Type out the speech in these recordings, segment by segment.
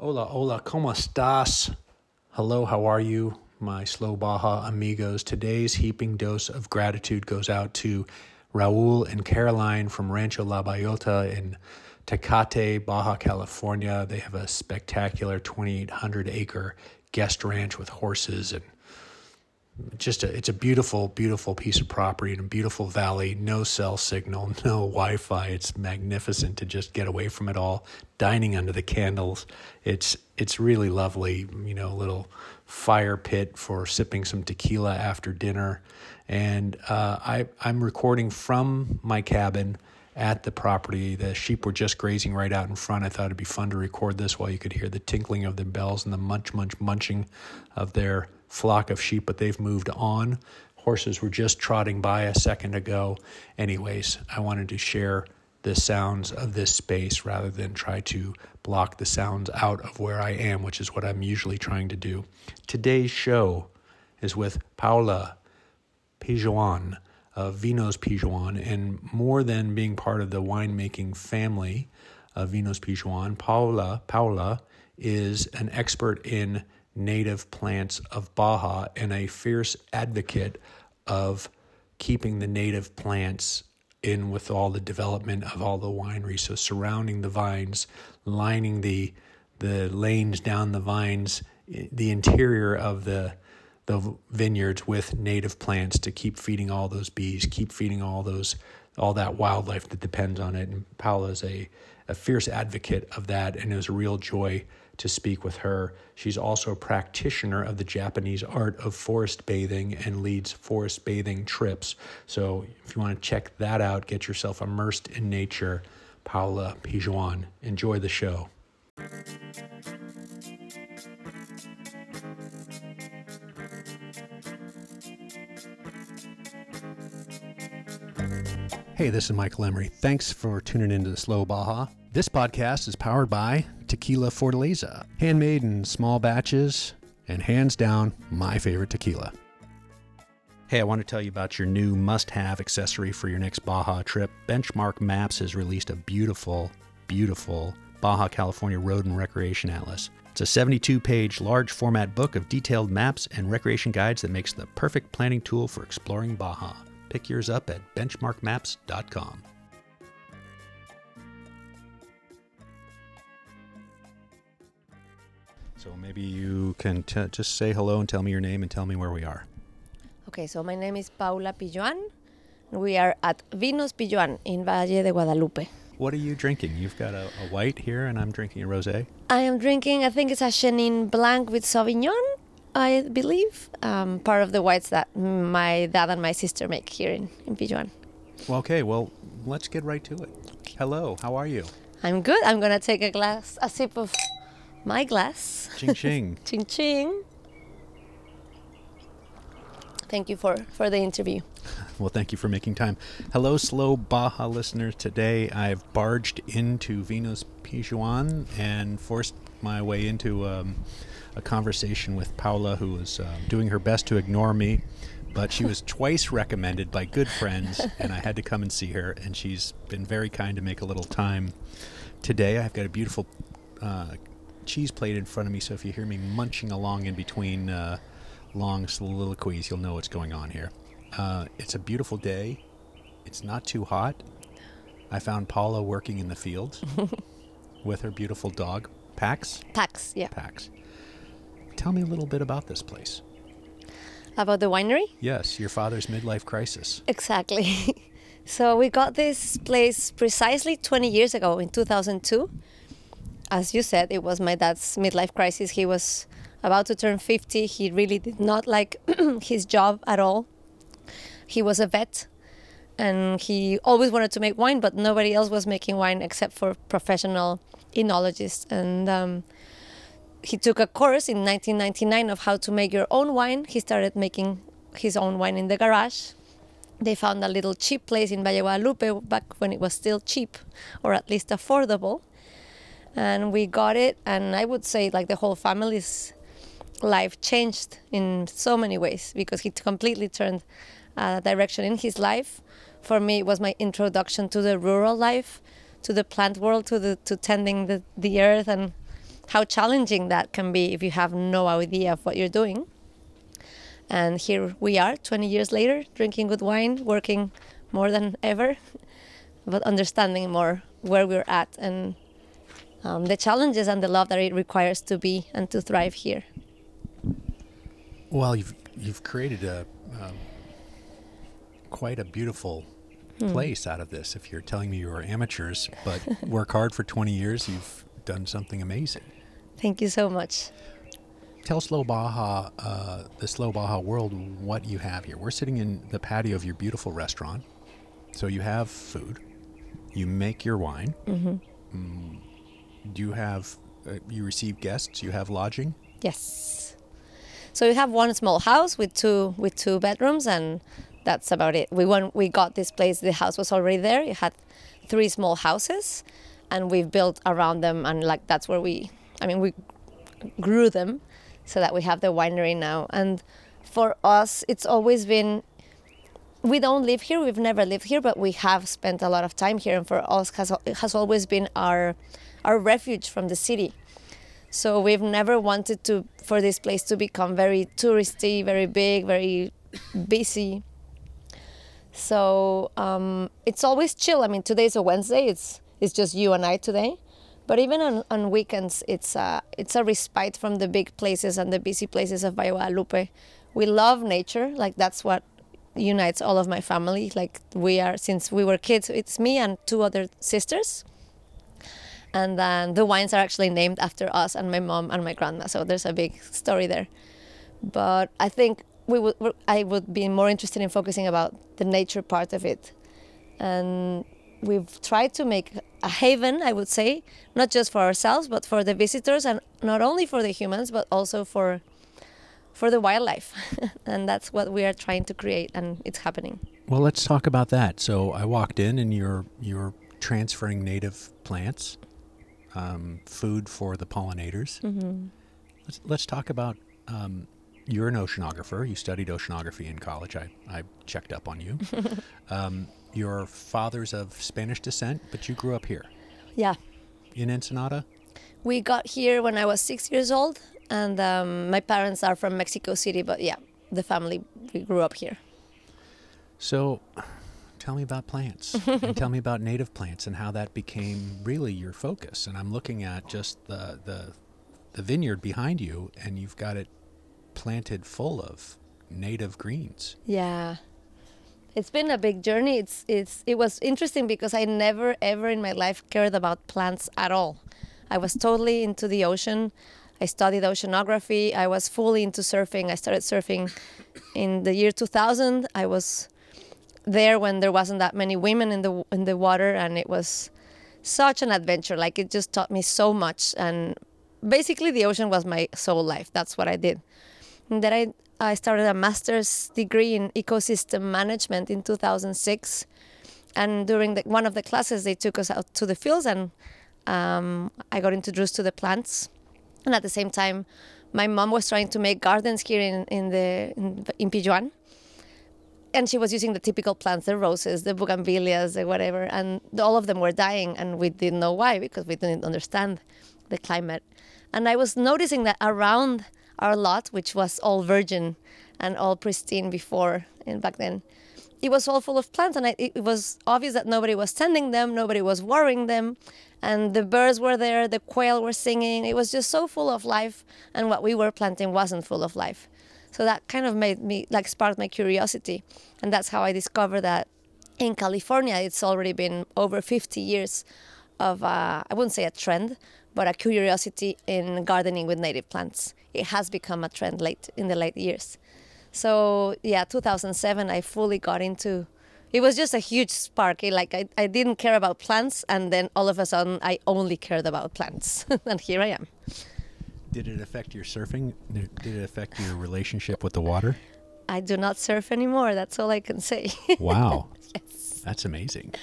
Hola, hola, ¿cómo estás? Hello, how are you, my Slow Baja amigos? Today's heaping dose of gratitude goes out to Raul and Caroline from Rancho la Bayota in Tecate, Baja California. They have a spectacular 2,800-acre guest ranch with horses, and just it's a beautiful, beautiful piece of property in a beautiful valley. No cell signal, no Wi-Fi. It's magnificent to just get away from it all. Dining under the candles, it's really lovely. You know, a little fire pit for sipping some tequila after dinner. And I'm recording from my cabin at the property. The sheep were just grazing right out in front. I thought it'd be fun to record this while you could hear the tinkling of the bells and the munching of their flock of sheep, but they've moved on. Horses were just trotting by a second ago. Anyways, I wanted to share the sounds of this space rather than try to block the sounds out of where I am, which is what I'm usually trying to do. Today's show is with Paula Pijoan of Vinos Pijoan, and more than being part of the winemaking family of Vinos Pijoan, Paula is an expert in native plants of Baja and a fierce advocate of keeping the native plants in with all the development of all the wineries. So surrounding the vines, lining the lanes down the vines, the interior of the vineyards with native plants to keep feeding all those bees, keep feeding all that wildlife that depends on it. And Paula's a fierce advocate of that, and it was a real joy to speak with her. She's also a practitioner of the Japanese art of forest bathing and leads forest bathing trips. So if you want to check that out, get yourself immersed in nature, Paula Pijoan. Enjoy the show. Hey, this is Michael Emery. Thanks for tuning into the Slow Baja. This podcast is powered by Tequila Fortaleza, handmade in small batches, and hands down, my favorite tequila. Hey, I want to tell you about your new must-have accessory for your next Baja trip. Benchmark Maps has released a beautiful, beautiful Baja California Road and Recreation Atlas. It's a 72-page large format book of detailed maps and recreation guides that makes the perfect planning tool for exploring Baja. Pick yours up at benchmarkmaps.com. So maybe you can just say hello and tell me your name and tell me where we are. Okay, so my name is Paula Pijoan. We are at Vinos Pijoan in Valle de Guadalupe. What are you drinking? You've got a white here, and I'm drinking a rosé. I am drinking, I think it's a Chenin Blanc with Sauvignon, I believe. Part of the whites that my dad and my sister make here in Pijoan. Well, okay, well, let's get right to it. Hello, how are you? I'm good. I'm going to take a sip of my glass. Ching, ching. Ching, ching. Thank you for the interview. Well, thank you for making time. Hello, Slow Baja listeners. Today I've barged into Vinos Pijoan and forced my way into a conversation with Paula, who was doing her best to ignore me. But she was twice recommended by good friends, and I had to come and see her. And she's been very kind to make a little time. Today I've got a beautiful cheese plate in front of me, so if you hear me munching along in between long soliloquies, you'll know what's going on here. It's a beautiful day. It's not too hot. I found Paula working in the fields with her beautiful dog, Pax? Pax, yeah. Pax. Tell me a little bit about this place. About the winery? Yes, your father's midlife crisis. Exactly. So we got this place precisely 20 years ago in 2002. As you said, it was my dad's midlife crisis. He was about to turn 50. He really did not like his job at all. He was a vet, and he always wanted to make wine, but nobody else was making wine except for professional enologists. And he took a course in 1999 of how to make your own wine. He started making his own wine in the garage. They found a little cheap place in Valle de Guadalupe back when it was still cheap, or at least affordable. And we got it, and I would say like the whole family's life changed in so many ways because he completely turned direction in his life. For me, it was my introduction to the rural life, to the plant world, to tending the earth and how challenging that can be if you have no idea of what you're doing. And here we are 20 years later, drinking good wine, working more than ever, but understanding more where we're at and the challenges and the love that it requires to be and to thrive here. Well, you've created a quite a beautiful place out of this. If you're telling me you were amateurs, but work hard for 20 years, you've done something amazing. Thank you so much. Tell Slow Baja, the Slow Baja world, what you have here. We're sitting in the patio of your beautiful restaurant. So you have food. You make your wine. Mm-hmm. You have, you receive guests. You have lodging. Yes. So we have one small house with two bedrooms, and that's about it. We got this place. The house was already there. It had three small houses, and we've built around them, and like that's where we grew them. So that we have the winery now. And for us, it's always been, we don't live here, we've never lived here, but we have spent a lot of time here. And for us, it has always been our refuge from the city. So we've never wanted for this place to become very touristy, very big, very busy. So it's always chill. I mean, today's a Wednesday, it's just you and I today. But even on weekends, it's a respite from the big places and the busy places of Valle de Guadalupe. We love nature. Like, that's what unites all of my family. Like, since we were kids, it's me and two other sisters. And then the wines are actually named after us and my mom and my grandma. So there's a big story there. But I think I would be more interested in focusing about the nature part of it. And we've tried to make a haven, I would say, not just for ourselves, but for the visitors, and not only for the humans, but also for the wildlife. And that's what we are trying to create, and it's happening. Well, let's talk about that. So I walked in, and you're transferring native plants, food for the pollinators. Mm-hmm. Let's talk about, you're an oceanographer. You studied oceanography in college. I checked up on you. Your father's of Spanish descent, but you grew up here. Yeah. In Ensenada? We got here when I was 6 years old, and my parents are from Mexico City, but yeah, the family, we grew up here. So tell me about plants, and tell me about native plants and how that became really your focus. And I'm looking at just the vineyard behind you, and you've got it planted full of native greens. Yeah. It's been a big journey. It was interesting because I never, ever in my life cared about plants at all. I was totally into the ocean. I studied oceanography. I was fully into surfing. I started surfing in the year 2000. I was there when there wasn't that many women in the water, and it was such an adventure. Like, it just taught me so much. And basically, the ocean was my soul life. That's what I did. And then I started a master's degree in ecosystem management in 2006, and during one of the classes, they took us out to the fields, and I got introduced to the plants. And at the same time, my mom was trying to make gardens here in Pijoan, and she was using the typical plants, the roses, the bougainvilleas, the whatever, and all of them were dying, and we didn't know why because we didn't understand the climate. And I was noticing that around our lot, which was all virgin and all pristine before and back then, it was all full of plants, and it was obvious that nobody was tending them, nobody was watering them, and the birds were there, the quail were singing. It was just so full of life, and what we were planting wasn't full of life. So that kind of made me, like, sparked my curiosity, and that's how I discovered that in California it's already been over 50 years of I wouldn't say a trend, but a curiosity in gardening with native plants. It has become a trend in the late years. So yeah, 2007, I fully got into, it was just a huge spark. I didn't care about plants, and then all of a sudden I only cared about plants. And here I am. Did it affect your surfing? Did it affect your relationship with the water? I do not surf anymore. That's all I can say. Wow. Yes. That's amazing.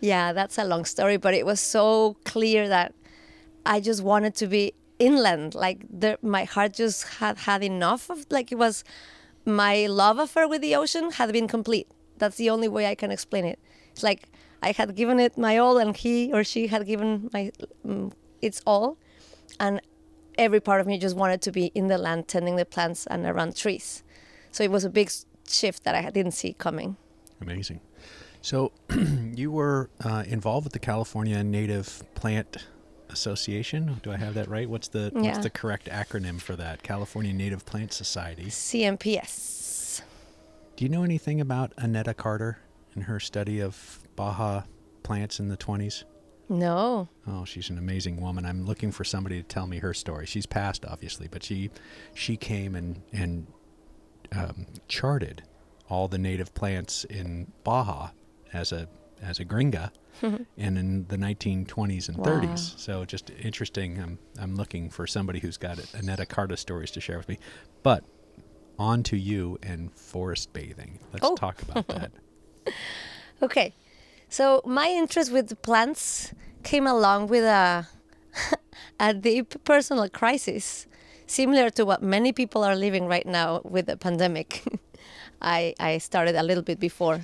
Yeah, that's a long story, but it was so clear that I just wanted to be inland. Like, my heart just had enough of, like, it was my love affair with the ocean had been complete. That's the only way I can explain it. It's like I had given it my all, and he or she had given its all, And every part of me just wanted to be in the land, tending the plants and around trees. So it was a big shift that I didn't see coming. Amazing. So you were involved with the California Native Plant Association. Do I have that right? What's the correct acronym for that? California Native Plant Society. CNPS. Do you know anything about Annetta Carter and her study of Baja plants in the 1920s? No. Oh, she's an amazing woman. I'm looking for somebody to tell me her story. She's passed, obviously, but she came and charted all the native plants in Baja as a gringa, and in the 1920s and 30s. So just interesting. I'm looking for somebody who's got Annetta Carter stories to share with me. But on to you and forest bathing. Let's talk about that. Okay. So my interest with the plants came along with a deep personal crisis, similar to what many people are living right now with the pandemic. I started a little bit before.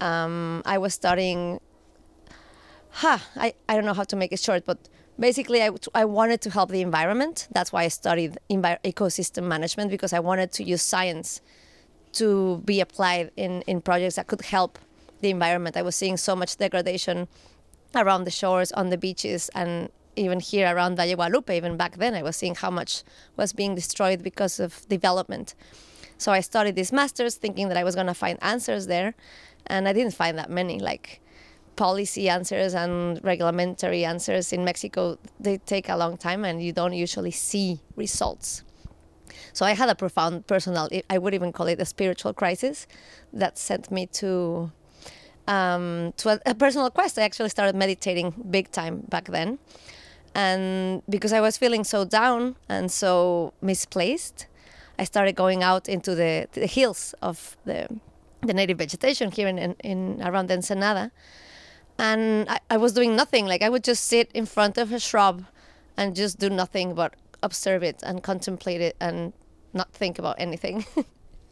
I was studying. I don't know how to make it short, but basically I wanted to help the environment. That's why I studied ecosystem management, because I wanted to use science to be applied in projects that could help the environment. I was seeing so much degradation around the shores, on the beaches, and even here around Valle de Guadalupe. Even back then, I was seeing how much was being destroyed because of development. So I started this master's thinking that I was going to find answers there, and I didn't find that many, like policy answers and regulatory answers. In Mexico, they take a long time, and you don't usually see results. So I had a profound personal, I would even call it a spiritual crisis, that sent me to a personal quest. I actually started meditating big time back then, and because I was feeling so down and so misplaced, I started going out into the hills of the native vegetation here in around the Ensenada, and I was doing nothing. Like, I would just sit in front of a shrub and just do nothing but observe it and contemplate it and not think about anything.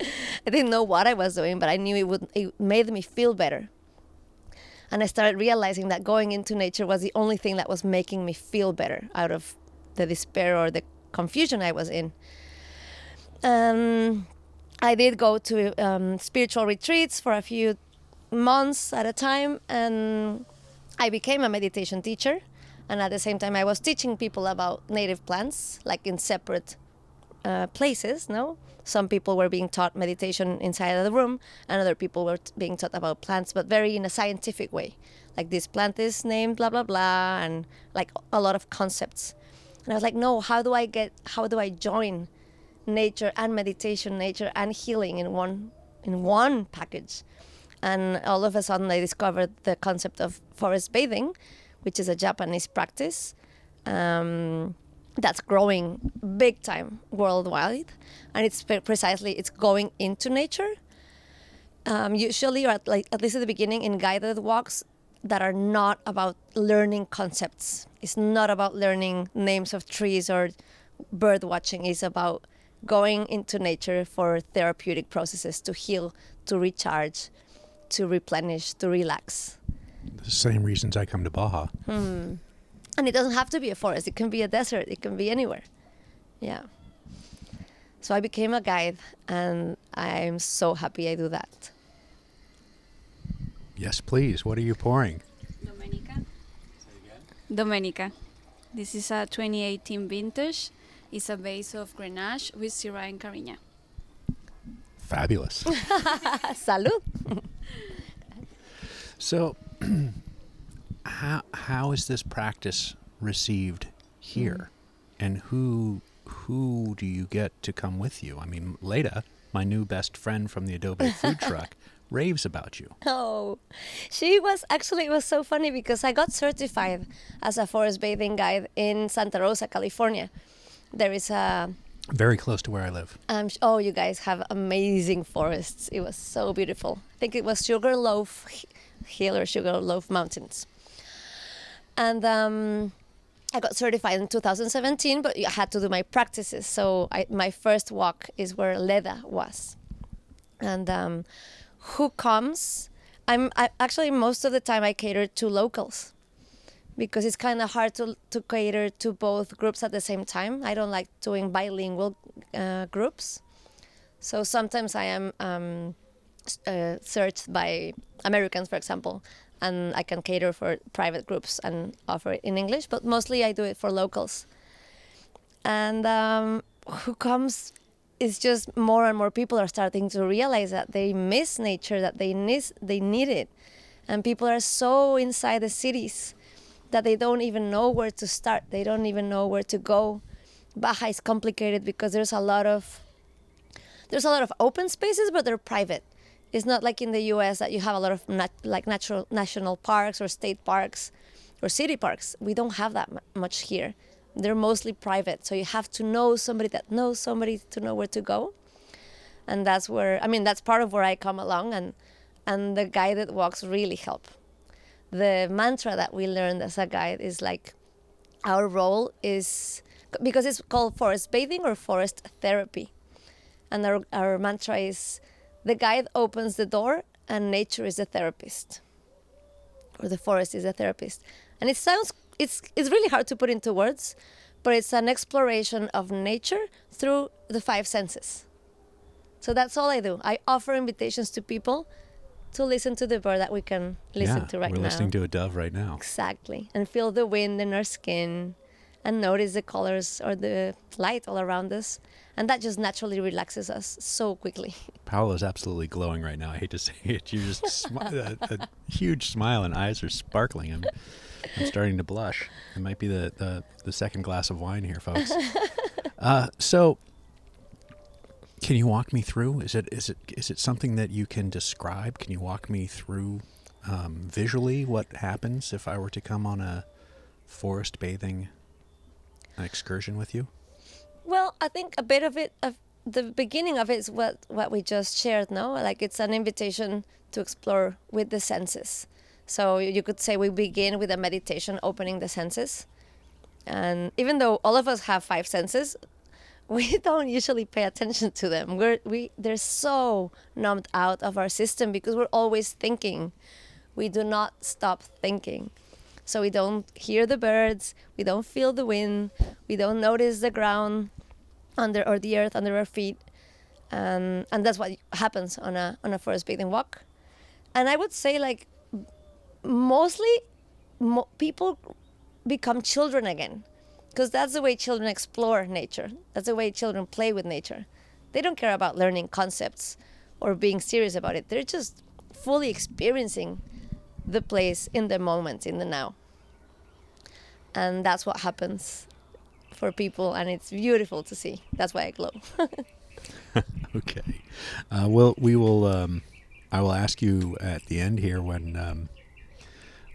I didn't know what I was doing, but I knew it made me feel better. And I started realizing that going into nature was the only thing that was making me feel better out of the despair or the confusion I was in. I did go to spiritual retreats for a few months at a time, and I became a meditation teacher. And at the same time, I was teaching people about native plants, like in separate places, no? Some people were being taught meditation inside of the room, and other people were being taught about plants, but very in a scientific way. Like, this plant is named blah, blah, blah, and like a lot of concepts. And I was like, no, how do I join nature and meditation, nature and healing in one package? And all of a sudden I discovered the concept of forest bathing, which is a Japanese practice. That's growing big time worldwide, and it's going into nature, usually, or at least at the beginning, in guided walks that are not about learning concepts. It's not about learning names of trees or bird watching. It's about going into nature for therapeutic processes, to heal, to recharge, to replenish, to relax. The same reasons I come to Baja. And it doesn't have to be a forest. It can be a desert. It can be anywhere. Yeah. So I became a guide, and I'm so happy I do that. Yes, please. What are you pouring? Domenica. Domenica. This is a 2018 vintage. It's a base of Grenache with Syrah and Cariña. Fabulous. Salud. So... How is this practice received here, and who do you get to come with you? I mean, Leda, my new best friend from the Adobe Food Truck, raves about you. Oh, it was so funny, because I got certified as a forest bathing guide in Santa Rosa, California. There is a... Very close to where I live. You guys have amazing forests. It was so beautiful. I think it was Sugarloaf Hill or Sugarloaf Mountains. And I got certified in 2017, but I had to do my practices. So my first walk is where Leda was. And who comes? Most of the time I cater to locals, because it's kind of hard to cater to both groups at the same time. I don't like doing bilingual groups. So sometimes I am searched by Americans, for example, and I can cater for private groups and offer it in English, but mostly I do it for locals. And who comes, it's just more and more people are starting to realize that they miss nature, that they need it. And people are so inside the cities that they don't even know where to start. They don't even know where to go. Baja is complicated because there's a lot of open spaces, but they're private. It's not like in the U.S. that you have a lot of national parks or state parks or city parks. We don't have that much here. They're mostly private, so you have to know somebody that knows somebody to know where to go. And that's where, I mean, that's part of where I come along, and the guided walks really help. The mantra that we learned as a guide is like, our role is, because it's called forest bathing or forest therapy. And our mantra is, the guide opens the door and nature is the therapist, or the forest is the therapist. And it sounds, it's really hard to put into words, but it's an exploration of nature through the five senses. So that's all I do. I offer invitations to people to listen to the bird that we can listen to right now. We're listening to a dove right now. Exactly. And feel the wind in our skin and notice the colors or the light all around us. And that just naturally relaxes us so quickly. Paula's absolutely glowing right now. I hate to say it. You just a huge smile and eyes are sparkling. I'm starting to blush. It might be the second glass of wine here, folks. So can you walk me through? Is it something that you can describe? Can you walk me through visually what happens if I were to come on a forest bathing excursion with you? Well, I think a bit of it, of the beginning of it is what we just shared, no? Like it's an invitation to explore with the senses. So you could say we begin with a meditation opening the senses. And even though all of us have five senses, we don't usually pay attention to them. They're so numbed out of our system because we're always thinking. We do not stop thinking. So we don't hear the birds, we don't feel the wind, we don't notice the ground under or the earth under our feet. And that's what happens on a forest bathing walk. And I would say like mostly people become children again. Because that's the way children explore nature. That's the way children play with nature. They don't care about learning concepts or being serious about it. They're just fully experiencing the place in the moment, in the now. And that's what happens for people, and it's beautiful to see. That's why I glow. Okay. Well, we will. I will ask you at the end here when.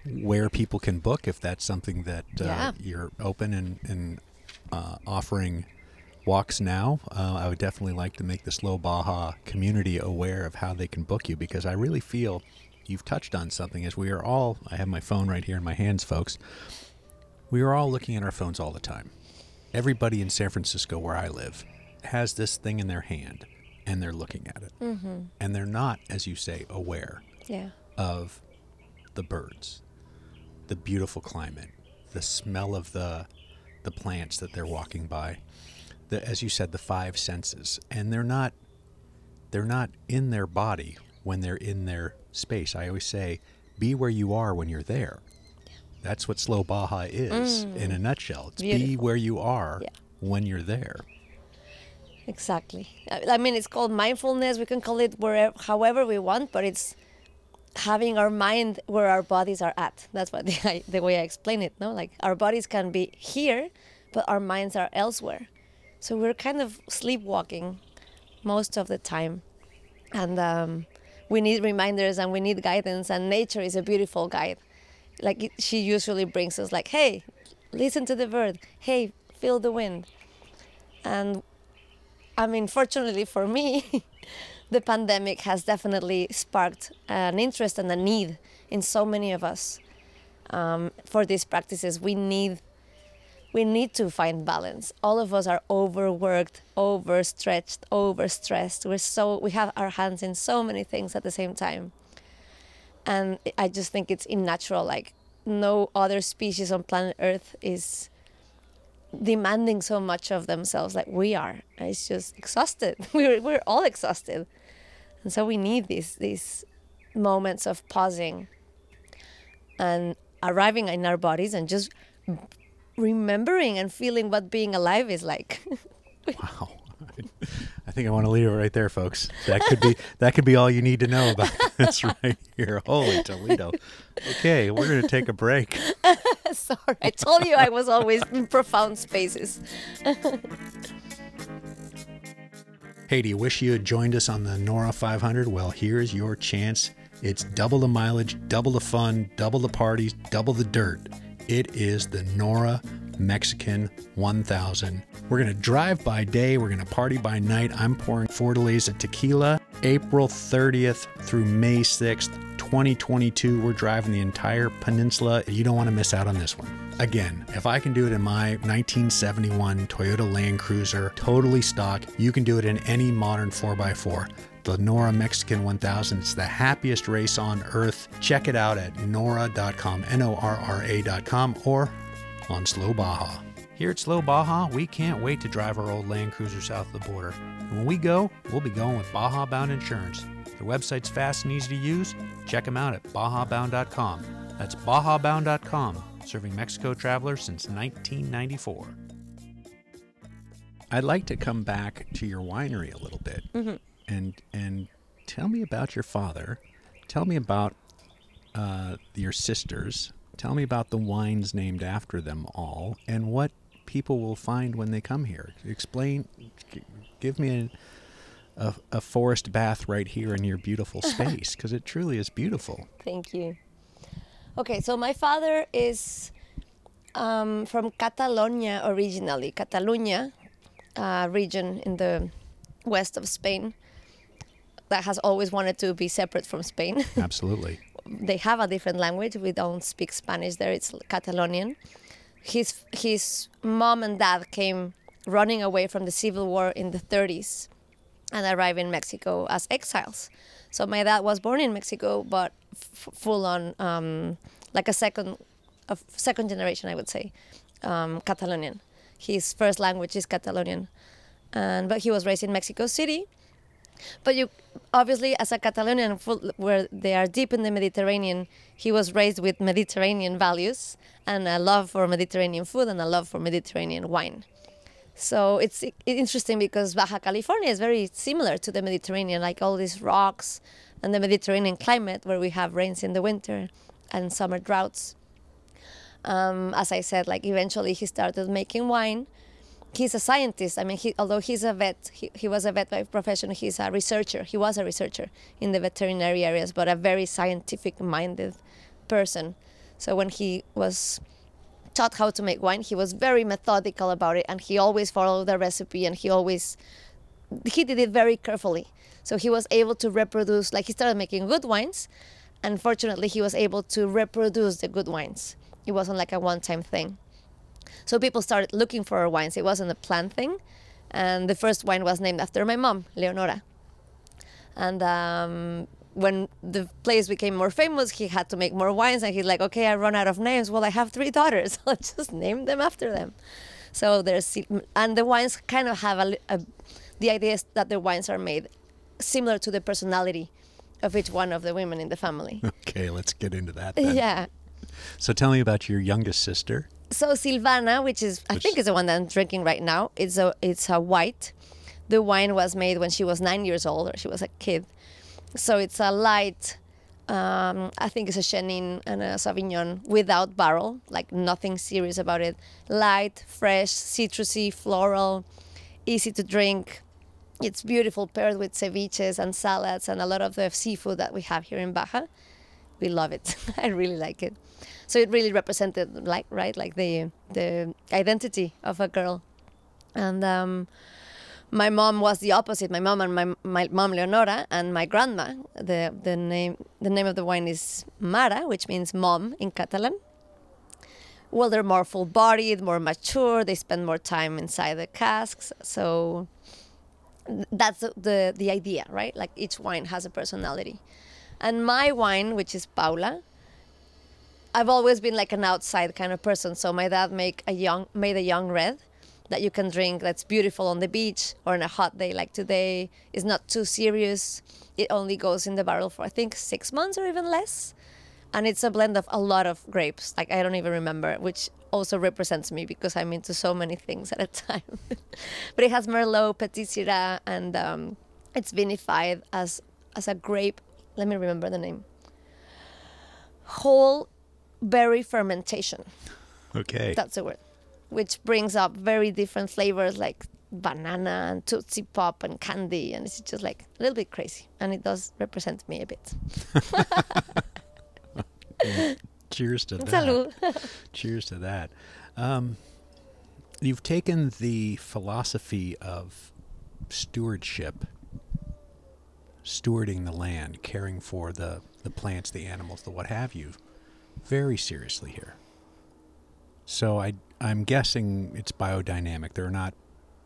Where people can book if that's something that you're open and offering walks now. I would definitely like to make the Slow Baja community aware of how they can book you, because I really feel you've touched on something as we are all, I have my phone right here in my hands, folks. We are all looking at our phones all the time. Everybody in San Francisco where I live has this thing in their hand and they're looking at it. Mm-hmm. And they're not, as you say, aware of the birds, the beautiful climate, the smell of the plants that they're walking by, as you said, the five senses. And they're not in their body when they're in their space. I always say, be where you are when you're there. Yeah. That's what Slow Baja is in a nutshell. It's beautiful. Be where you are when you're there. Exactly. I mean, it's called mindfulness. We can call it wherever, however we want, but it's having our mind where our bodies are at. That's what the way I explain it, no? Like our bodies can be here, but our minds are elsewhere. So we're kind of sleepwalking most of the time. And we need reminders and we need guidance, and nature is a beautiful guide. Like she usually brings us like, hey, listen to the bird. Hey, feel the wind. And I mean, fortunately for me, the pandemic has definitely sparked an interest and a need in so many of us for these practices. We need to find balance. All of us are overworked, overstretched, overstressed. We have our hands in so many things at the same time. And I just think it's unnatural. Like no other species on planet Earth is demanding so much of themselves like we are. It's just exhausted. We're all exhausted. And so we need these moments of pausing and arriving in our bodies and just remembering and feeling what being alive is like. Wow. I think I want to leave it right there, folks. That could be all you need to know about this right here. Holy Toledo. Okay, we're going to take a break. Sorry, I told you I was always in profound spaces. Hey, do you wish you had joined us on the NORRA 500? Well, here's your chance. It's double the mileage, double the fun, double the parties, double the dirt. It is the NORRA Mexican 1000. We're going to drive by day. We're going to party by night. I'm pouring Fortaleza tequila April 30th through May 6th, 2022. We're driving the entire peninsula. You don't want to miss out on this one. Again, if I can do it in my 1971 Toyota Land Cruiser, totally stock, you can do it in any modern 4x4. The NORRA Mexican 1000. It's the happiest race on earth. Check it out at norra.com, NORRA.com, or on Slow Baja. Here at Slow Baja, we can't wait to drive our old Land Cruiser south of the border. And when we go, we'll be going with Baja Bound Insurance. Their website's fast and easy to use. Check them out at BajaBound.com. That's BajaBound.com, serving Mexico travelers since 1994. I'd like to come back to your winery a little bit. Mm-hmm. And tell me about your father. Tell me about your sisters. Tell me about the wines named after them all and what people will find when they come here. Explain, give me a forest bath right here in your beautiful space, because it truly is beautiful. Thank you. Okay, so my father is from Catalonia originally, Catalunya region in the west of Spain that has always wanted to be separate from Spain. Absolutely. They have a different language. We don't speak Spanish there. It's Catalonian. His mom and dad came running away from the civil war in the 30s and arrived in Mexico as exiles. So my dad was born in Mexico, but full on, like a second generation, I would say, Catalonian. His first language is Catalonian, but he was raised in Mexico City. But you, obviously, as a Catalonian, where they are deep in the Mediterranean, he was raised with Mediterranean values and a love for Mediterranean food and a love for Mediterranean wine. So it's interesting because Baja California is very similar to the Mediterranean, like all these rocks and the Mediterranean climate where we have rains in the winter and summer droughts. As I said, like eventually he started making wine. He's a scientist. I mean, although he's a vet, he was a vet by profession. He's a researcher. He was a researcher in the veterinary areas, but a very scientific-minded person. So when he was taught how to make wine, he was very methodical about it, and he always followed the recipe, and he did it very carefully. So he was able to reproduce, like he started making good wines, and fortunately he was able to reproduce the good wines. It wasn't like a one-time thing. So people started looking for our wines. It wasn't a planned thing. And the first wine was named after my mom, Leonora. And when the place became more famous, he had to make more wines. And he's like, okay, I run out of names. Well, I have 3 daughters. I'll just name them after them. So and the wines kind of have the idea is that the wines are made similar to the personality of each one of the women in the family. Okay, let's get into that then. Yeah. So tell me about your youngest sister. So Silvana, which I think is the one that I'm drinking right now, it's a white. The wine was made when she was 9 years old, or she was a kid. So it's a light, I think it's a Chenin and a Sauvignon without barrel, like nothing serious about it. Light, fresh, citrusy, floral, easy to drink. It's beautiful paired with ceviches and salads and a lot of the seafood that we have here in Baja. We love it. I really like it. So it really represented, the identity of a girl. And my mom was the opposite. My mom and my mom Leonora and my grandma. The name of the wine is Mara, which means mom in Catalan. Well, they're more full-bodied, more mature. They spend more time inside the casks. So that's the idea, right? Like each wine has a personality. And my wine, which is Paula, I've always been like an outside kind of person. So my dad made a young red that you can drink that's beautiful on the beach or on a hot day like today. It's not too serious. It only goes in the barrel for, I think, 6 months or even less. And it's a blend of a lot of grapes. Like, I don't even remember, which also represents me because I'm into so many things at a time. But it has Merlot, Petit Syrah, and it's vinified as a grape. Let me remember the name. Whole berry fermentation. Okay. That's the word. Which brings up very different flavors like banana and Tootsie Pop and candy. And it's just like a little bit crazy. And it does represent me a bit. Cheers to that. Salud. Cheers to that. You've taken the philosophy of stewardship, stewarding the land, caring for the plants, the animals, the what have you, very seriously here. So I'm guessing it's biodynamic. They're not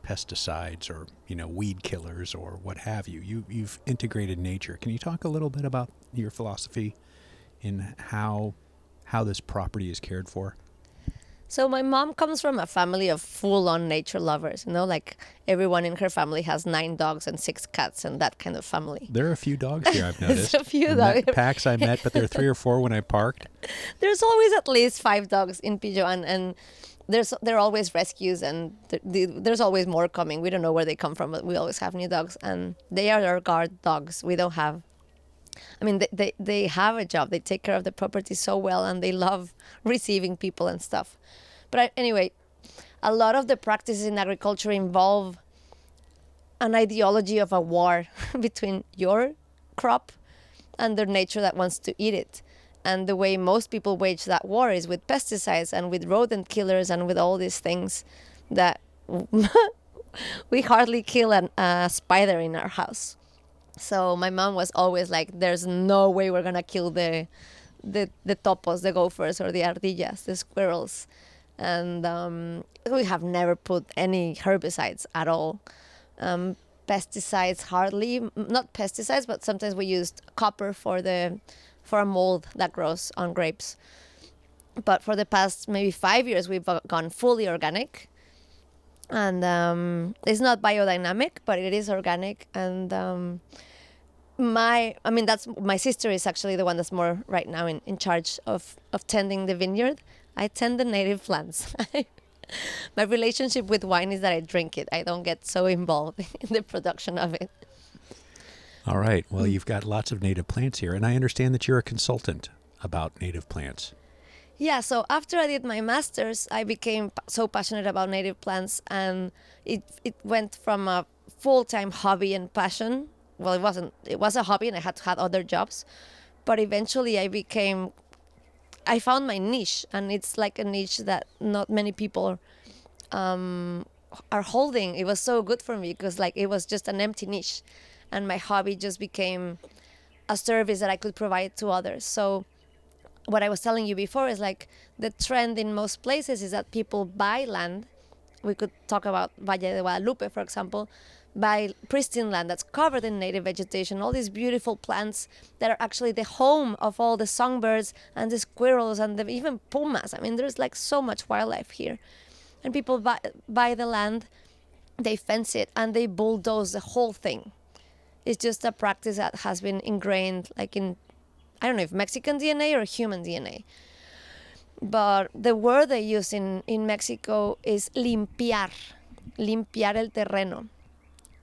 pesticides or, weed killers or what have you. You've integrated nature. Can you talk a little bit about your philosophy in how this property is cared for? So my mom comes from a family of full-on nature lovers, like everyone in her family has 9 dogs and 6 cats and that kind of family. There are a few dogs here, I've noticed. There's a few dogs. Packs I met, but there are 3 or 4 when I parked. There's always at least 5 dogs in Pijoan, and there are always rescues, and there's always more coming. We don't know where they come from, but we always have new dogs, and they are our guard dogs. We don't have... they have a job. They take care of the property so well, and they love receiving people and stuff. But anyway, a lot of the practices in agriculture involve an ideology of a war between your crop and the nature that wants to eat it. And the way most people wage that war is with pesticides and with rodent killers and with all these things that we hardly kill a spider in our house. So my mom was always like, there's no way we're going to kill the topos, the gophers, or the ardillas, the squirrels. And we have never put any herbicides at all. Pesticides hardly, not pesticides, but sometimes we used copper for a mold that grows on grapes. But for the past maybe 5 years, we've gone fully organic. And it's not biodynamic, but it is organic. And that's my sister is actually the one that's more right now in charge of tending the vineyard. I tend the native plants. My relationship with wine is that I drink it. I don't get so involved in the production of it. All right. Well, you've got lots of native plants here. And I understand that you're a consultant about native plants. Yeah, so after I did my master's, I became so passionate about native plants, and it went from a full-time hobby and passion. Well, it was a hobby, and I had to have other jobs. But eventually I found my niche, and it's like a niche that not many people are holding. It was so good for me because it was just an empty niche, and my hobby just became a service that I could provide to others. So what I was telling you before is the trend in most places is that people buy land. We could talk about Valle de Guadalupe, for example, buy pristine land that's covered in native vegetation, all these beautiful plants that are actually the home of all the songbirds and the squirrels and even pumas. There's so much wildlife here. And people buy the land, they fence it, and they bulldoze the whole thing. It's just a practice that has been ingrained in I don't know if Mexican DNA or human DNA. But the word they use in Mexico is limpiar. Limpiar el terreno.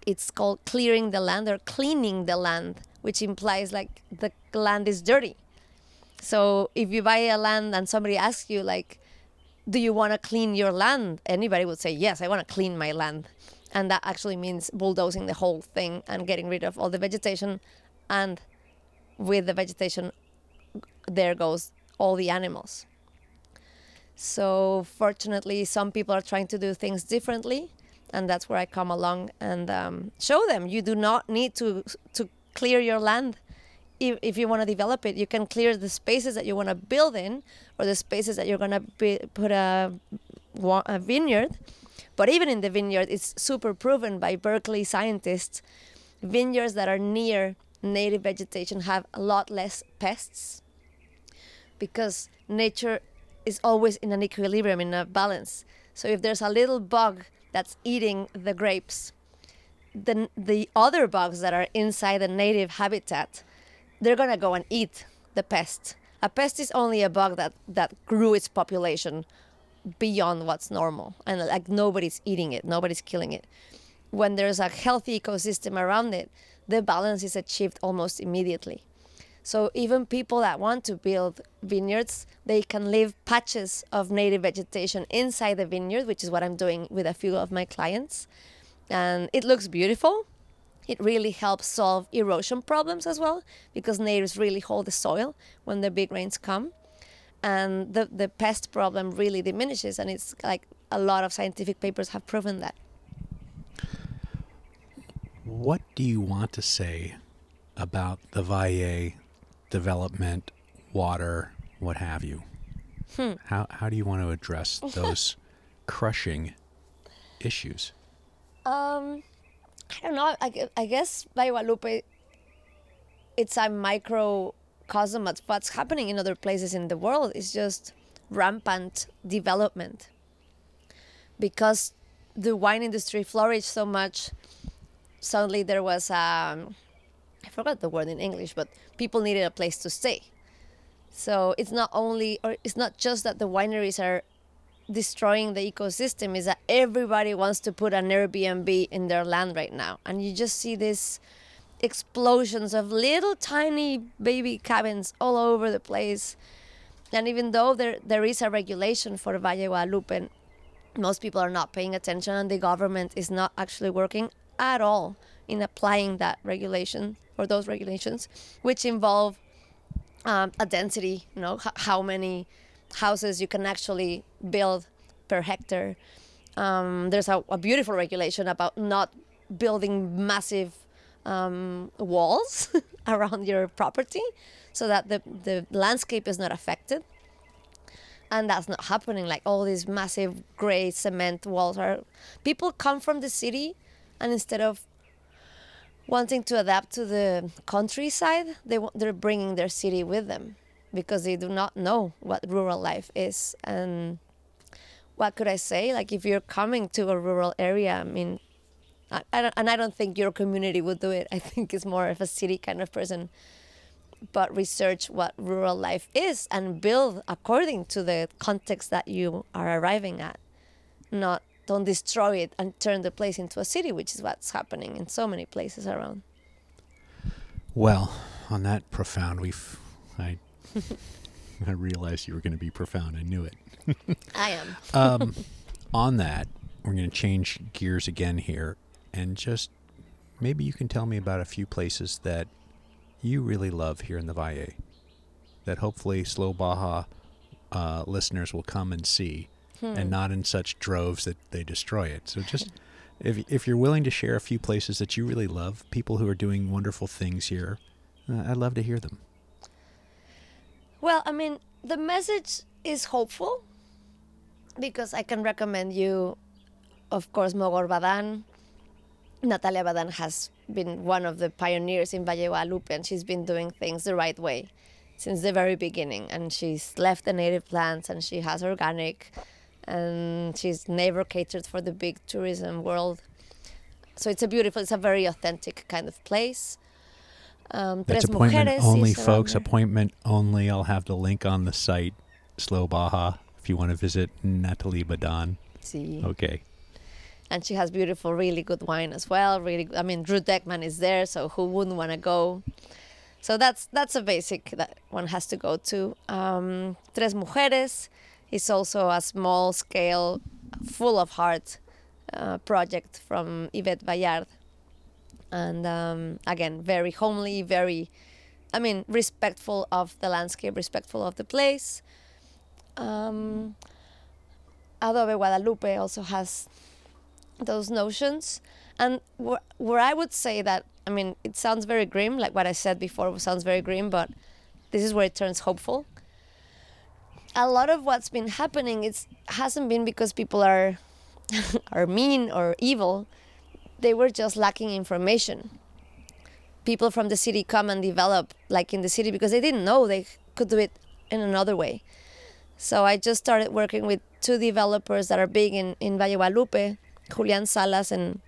It's called clearing the land or cleaning the land, which implies the land is dirty. So if you buy a land and somebody asks you, do you want to clean your land? Anybody would say, yes, I want to clean my land. And that actually means bulldozing the whole thing and getting rid of all the vegetation, and with the vegetation, there goes all the animals. So fortunately, some people are trying to do things differently, and that's where I come along and show them. You do not need to clear your land. If you want to develop it, you can clear the spaces that you want to build in, or the spaces that you're going to put a vineyard. But even in the vineyard, it's super proven by Berkeley scientists, vineyards that are near native vegetation have a lot less pests. because nature is always in an equilibrium, in a balance. So if there's a little bug that's eating the grapes, then the other bugs that are inside the native habitat, they're going to go and eat the pest. A pest is only a bug that grew its population beyond what's normal. And like nobody's eating it, nobody's killing it. When there's a healthy ecosystem around it, the balance is achieved almost immediately. So even people that want to build vineyards, they can leave patches of native vegetation inside the vineyard, which is what I'm doing with a few of my clients. And it looks beautiful. It really helps solve erosion problems as well, because natives really hold the soil when the big rains come. And the pest problem really diminishes. And it's like a lot of scientific papers have proven that. What do you want to say about the Valle development, water, what have you? How do you want to address those crushing issues? I don't know. I guess Valle de Guadalupe, it's a microcosm of what's happening in other places in the world. It's just rampant development. Because the wine industry flourished so much, suddenly there was I forgot the word in English, but people needed a place to stay. So it's not just that the wineries are destroying the ecosystem, is that everybody wants to put an Airbnb in their land right now. And you just see these explosions of little tiny baby cabins all over the place. And even though there is a regulation for Valle de Guadalupe, and most people are not paying attention, and the government is not actually working at all in applying that regulation or those regulations, which involve a density, how many houses you can actually build per hectare. There's a beautiful regulation about not building massive walls around your property so that the landscape is not affected. And that's not happening. Like all these massive gray cement walls are... People come from the city, and instead of wanting to adapt to the countryside, they're bringing their city with them, because they do not know what rural life is. And what could I say? Like, if you're coming to a rural area, I mean, I don't think your community would do it. I think it's more of a city kind of person. But research what rural life is and build according to the context that you are arriving at. Don't destroy it and turn the place into a city, which is what's happening in so many places around. Well, on that profound, I realized you were going to be profound. I knew it. I am. On that, we're going to change gears again here, and just maybe you can tell me about a few places that you really love here in the Valle that hopefully Slow Baja listeners will come and see, and not in such droves that they destroy it. So just if you're willing to share a few places that you really love, people who are doing wonderful things here, I'd love to hear them. Well, I mean, the message is hopeful, because I can recommend you, of course, Mogor Badan. Natalia Badan has been one of the pioneers in Valle de Guadalupe, and she's been doing things the right way since the very beginning. And she's left the native plants, and she has organic, and she's never catered for the big tourism world. So it's a very authentic kind of place. That's Tres appointment Mujeres only, folks. Appointment only. I'll have the link on the site, Slow Baja, if you want to visit Natalie Badan. See. Okay. And she has beautiful, really good wine as well. Really, I mean, Drew Deckman is there, so who wouldn't want to go? So that's a basic that one has to go to. Tres Mujeres is also a small scale, full of heart project from Yvette Bayard. And again, very homely, very, I mean, respectful of the landscape, respectful of the place. Adobe Guadalupe also has those notions. And where I would say that, I mean, it sounds very grim, like what I said before sounds very grim, but this is where it turns hopeful. A lot of what's been happening, it hasn't been because people are are mean or evil. They were just lacking information. People from the city come and develop, like in the city, because they didn't know they could do it in another way. So I just started working with two developers that are big in Valle de Guadalupe, Julian Salas and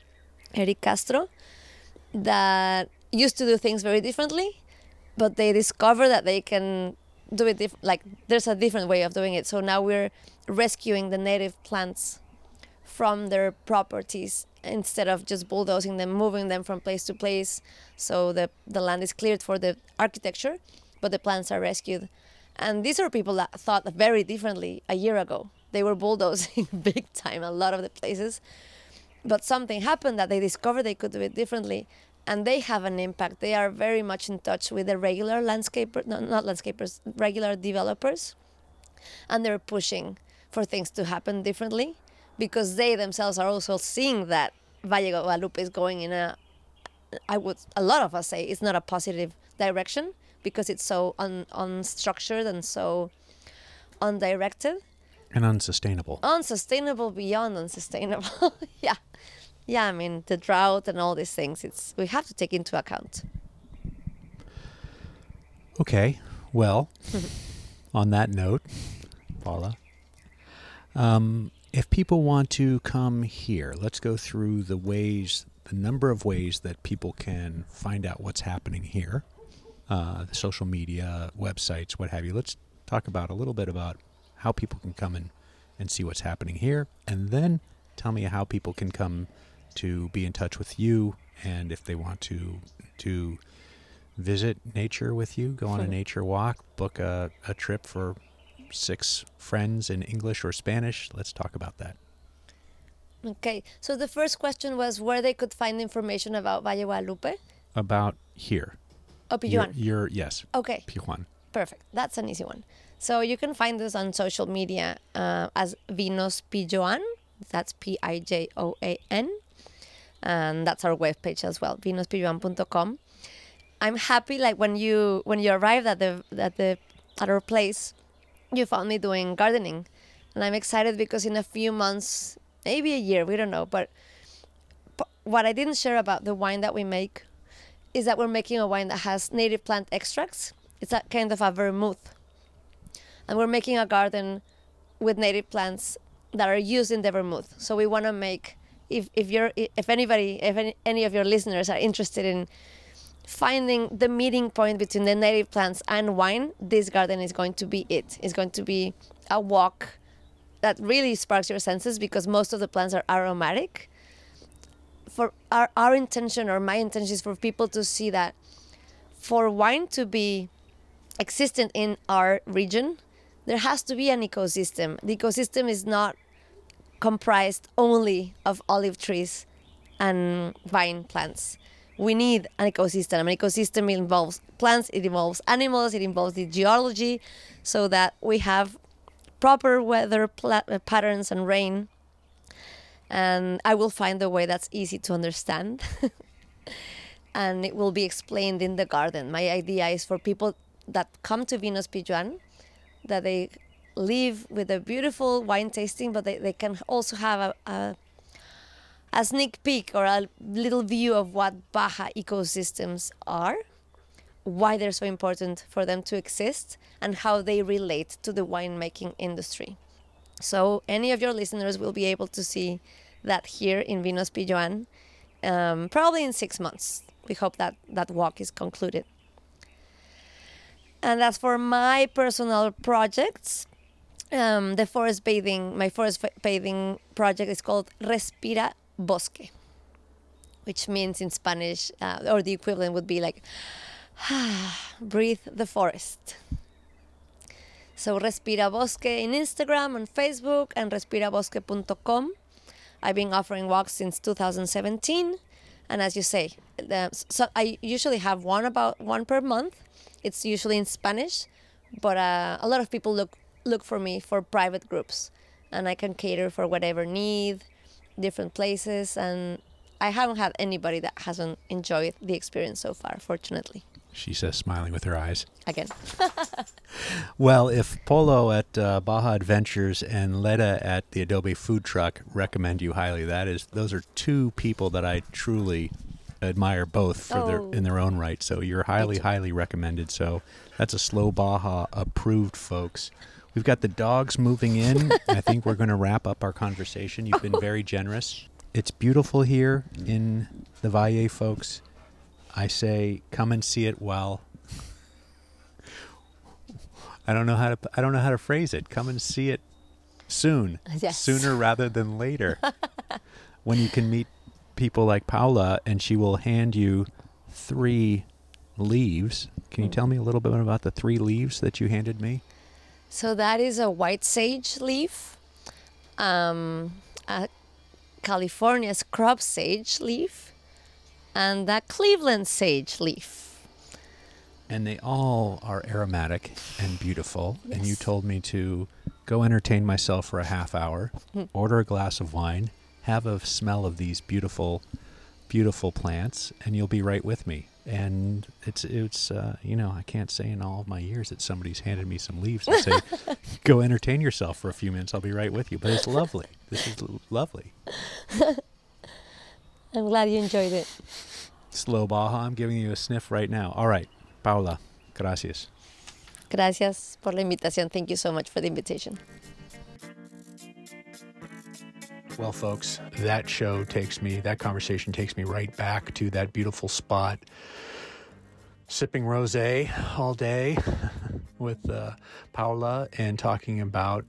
Eric Castro, that used to do things very differently, but they discovered that they can do it there's a different way of doing it. So now we're rescuing the native plants from their properties instead of just bulldozing them, moving them from place to place. So the land is cleared for the architecture, but the plants are rescued. And these are people that thought very differently a year ago. They were bulldozing big time a lot of the places. But something happened that they discovered they could do it differently, and they have an impact. They are very much in touch with the regular regular developers. And they're pushing for things to happen differently because they themselves are also seeing that Valle de Guadalupe is going in a lot of us say it's not a positive direction because it's so unstructured and so undirected. And unsustainable. Unsustainable beyond unsustainable. Yeah. Yeah, I mean, the drought and all these things, we have to take into account. Okay. Well, on that note, Paula, if people want to come here, let's go through the number of ways that people can find out what's happening here, the social media, websites, what have you. Let's talk about a little bit about how people can come and see what's happening here. And then tell me how people can come to be in touch with you. And if they want to visit nature with you, go on a nature walk, book a trip for 6 friends in English or Spanish. Let's talk about that. Okay. So the first question was where they could find information about Valle de Guadalupe? About here. Oh, Pijoan. Yes. Okay. Pijoan. Perfect. That's an easy one. So you can find us on social media as Vinos Pijoan. That's Pijoan. And that's our webpage as well, VinosPijoan.com. I'm happy when you arrived at our place, you found me doing gardening. And I'm excited because in a few months, maybe a year, we don't know. But what I didn't share about the wine that we make is that we're making a wine that has native plant extracts. It's that kind of a vermouth. And we're making a garden with native plants that are used in the vermouth. So we want to make, if any of your listeners are interested in finding the meeting point between the native plants and wine, this garden is going to be it. It's going to be a walk that really sparks your senses because most of the plants are aromatic. For our intention or my intention is for people to see that for wine to be existent in our region, there has to be an ecosystem. The ecosystem is not comprised only of olive trees and vine plants. We need an ecosystem. An ecosystem involves plants, it involves animals, it involves the geology, so that we have proper weather patterns and rain. And I will find a way that's easy to understand. And it will be explained in the garden. My idea is for people that come to Vinos Pijoan, that they leave with a beautiful wine tasting, but they can also have a sneak peek or a little view of what Baja ecosystems are, why they're so important for them to exist, and how they relate to the winemaking industry. So any of your listeners will be able to see that here in Vinos Pijoan, probably in 6 months. We hope that that walk is concluded. And as for my personal projects, my forest bathing project is called Respira Bosque, which means in Spanish, or the equivalent would be like, breathe the forest. So Respira Bosque in Instagram and Facebook and respirabosque.com. I've been offering walks since 2017. And as you say, so I usually have about one per month. It's usually in Spanish, but a lot of people look for me for private groups, and I can cater for whatever need, different places, and I haven't had anybody that hasn't enjoyed the experience so far, fortunately. She says, smiling with her eyes. Again. Well, if Polo at Baja Adventures and Leda at the Adobe Food Truck recommend you highly, those are 2 people that I truly admire both for in their own right. So you're highly recommended. So that's a Slow Baja approved, folks. We've got the dogs moving in. I think we're going to wrap up our conversation. You've been very generous. It's beautiful here in the Valle, folks. I say come and see it while I don't know how to phrase it. Come and see it soon. Yes. Sooner rather than later. When you can meet people like Paula, and she will hand you 3 leaves. Can you tell me a little bit about the 3 leaves that you handed me? So that is a white sage leaf, a California scrub sage leaf, and a Cleveland sage leaf. And they all are aromatic and beautiful. Yes. And you told me to go entertain myself for a half hour, order a glass of wine, have a smell of these beautiful, beautiful plants, and you'll be right with me. And it's you know, I can't say in all of my years that somebody's handed me some leaves and say, go entertain yourself for a few minutes. I'll be right with you. But it's lovely. This is lovely. I'm glad you enjoyed it. Slow Baja, I'm giving you a sniff right now. All right, Paula, gracias. Gracias por la invitación. Thank you so much for the invitation. Well, folks, that conversation takes me right back to that beautiful spot. Sipping rosé all day with Paula and talking about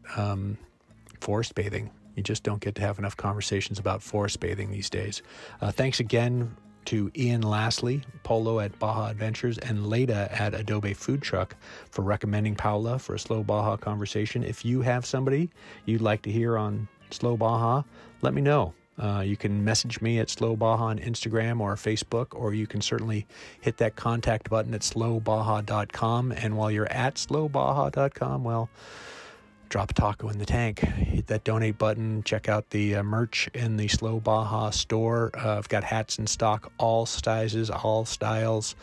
forest bathing. You just don't get to have enough conversations about forest bathing these days. Thanks again to Ian Lastly, Polo at Baja Adventures, and Leda at Adobe Food Truck for recommending Paula for a Slow Baja conversation. If you have somebody you'd like to hear on Slow Baja, let me know. You can message me at Slow Baja on Instagram or Facebook, or you can certainly hit that contact button at SlowBaja.com. And while you're at SlowBaja.com, well, drop a taco in the tank. Hit that donate button. Check out the merch in the Slow Baja store. I've got hats in stock, all sizes, all styles.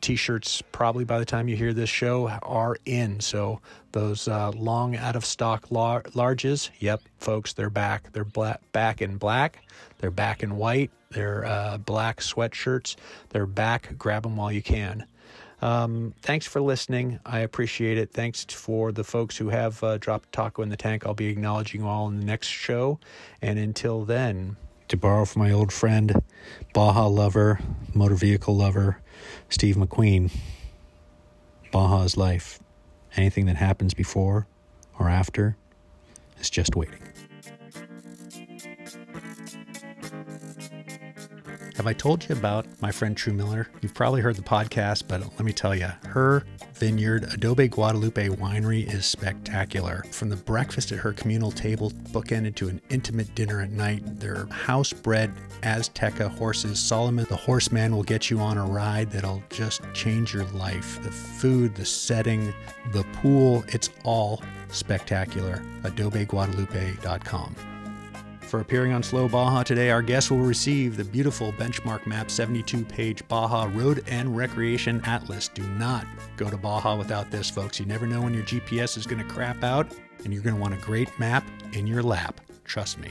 T-shirts, probably by the time you hear this show, are in. So those long out of stock larges, yep, folks, they're back. They're back in black. They're back in white. They're black sweatshirts. They're back. Grab them while you can. Thanks for listening. I appreciate it. Thanks for the folks who have dropped taco in the tank. I'll be acknowledging you all in the next show. And until then, to borrow from my old friend, Baja lover, motor vehicle lover, Steve McQueen, Baja is life. Anything that happens before or after is just waiting. Have I told you about my friend True Miller? You've probably heard the podcast, but let me tell you, her vineyard, Adobe Guadalupe Winery, is spectacular. From the breakfast at her communal table, bookended to an intimate dinner at night, their house-bred Azteca horses, Solomon the Horseman, will get you on a ride that'll just change your life. The food, the setting, the pool, it's all spectacular. AdobeGuadalupe.com. For appearing on Slow Baja today, our guests will receive the beautiful Benchmark Maps 72-page Baja Road and Recreation Atlas. Do not go to Baja without this, folks. You never know when your GPS is going to crap out, and you're going to want a great map in your lap. Trust me.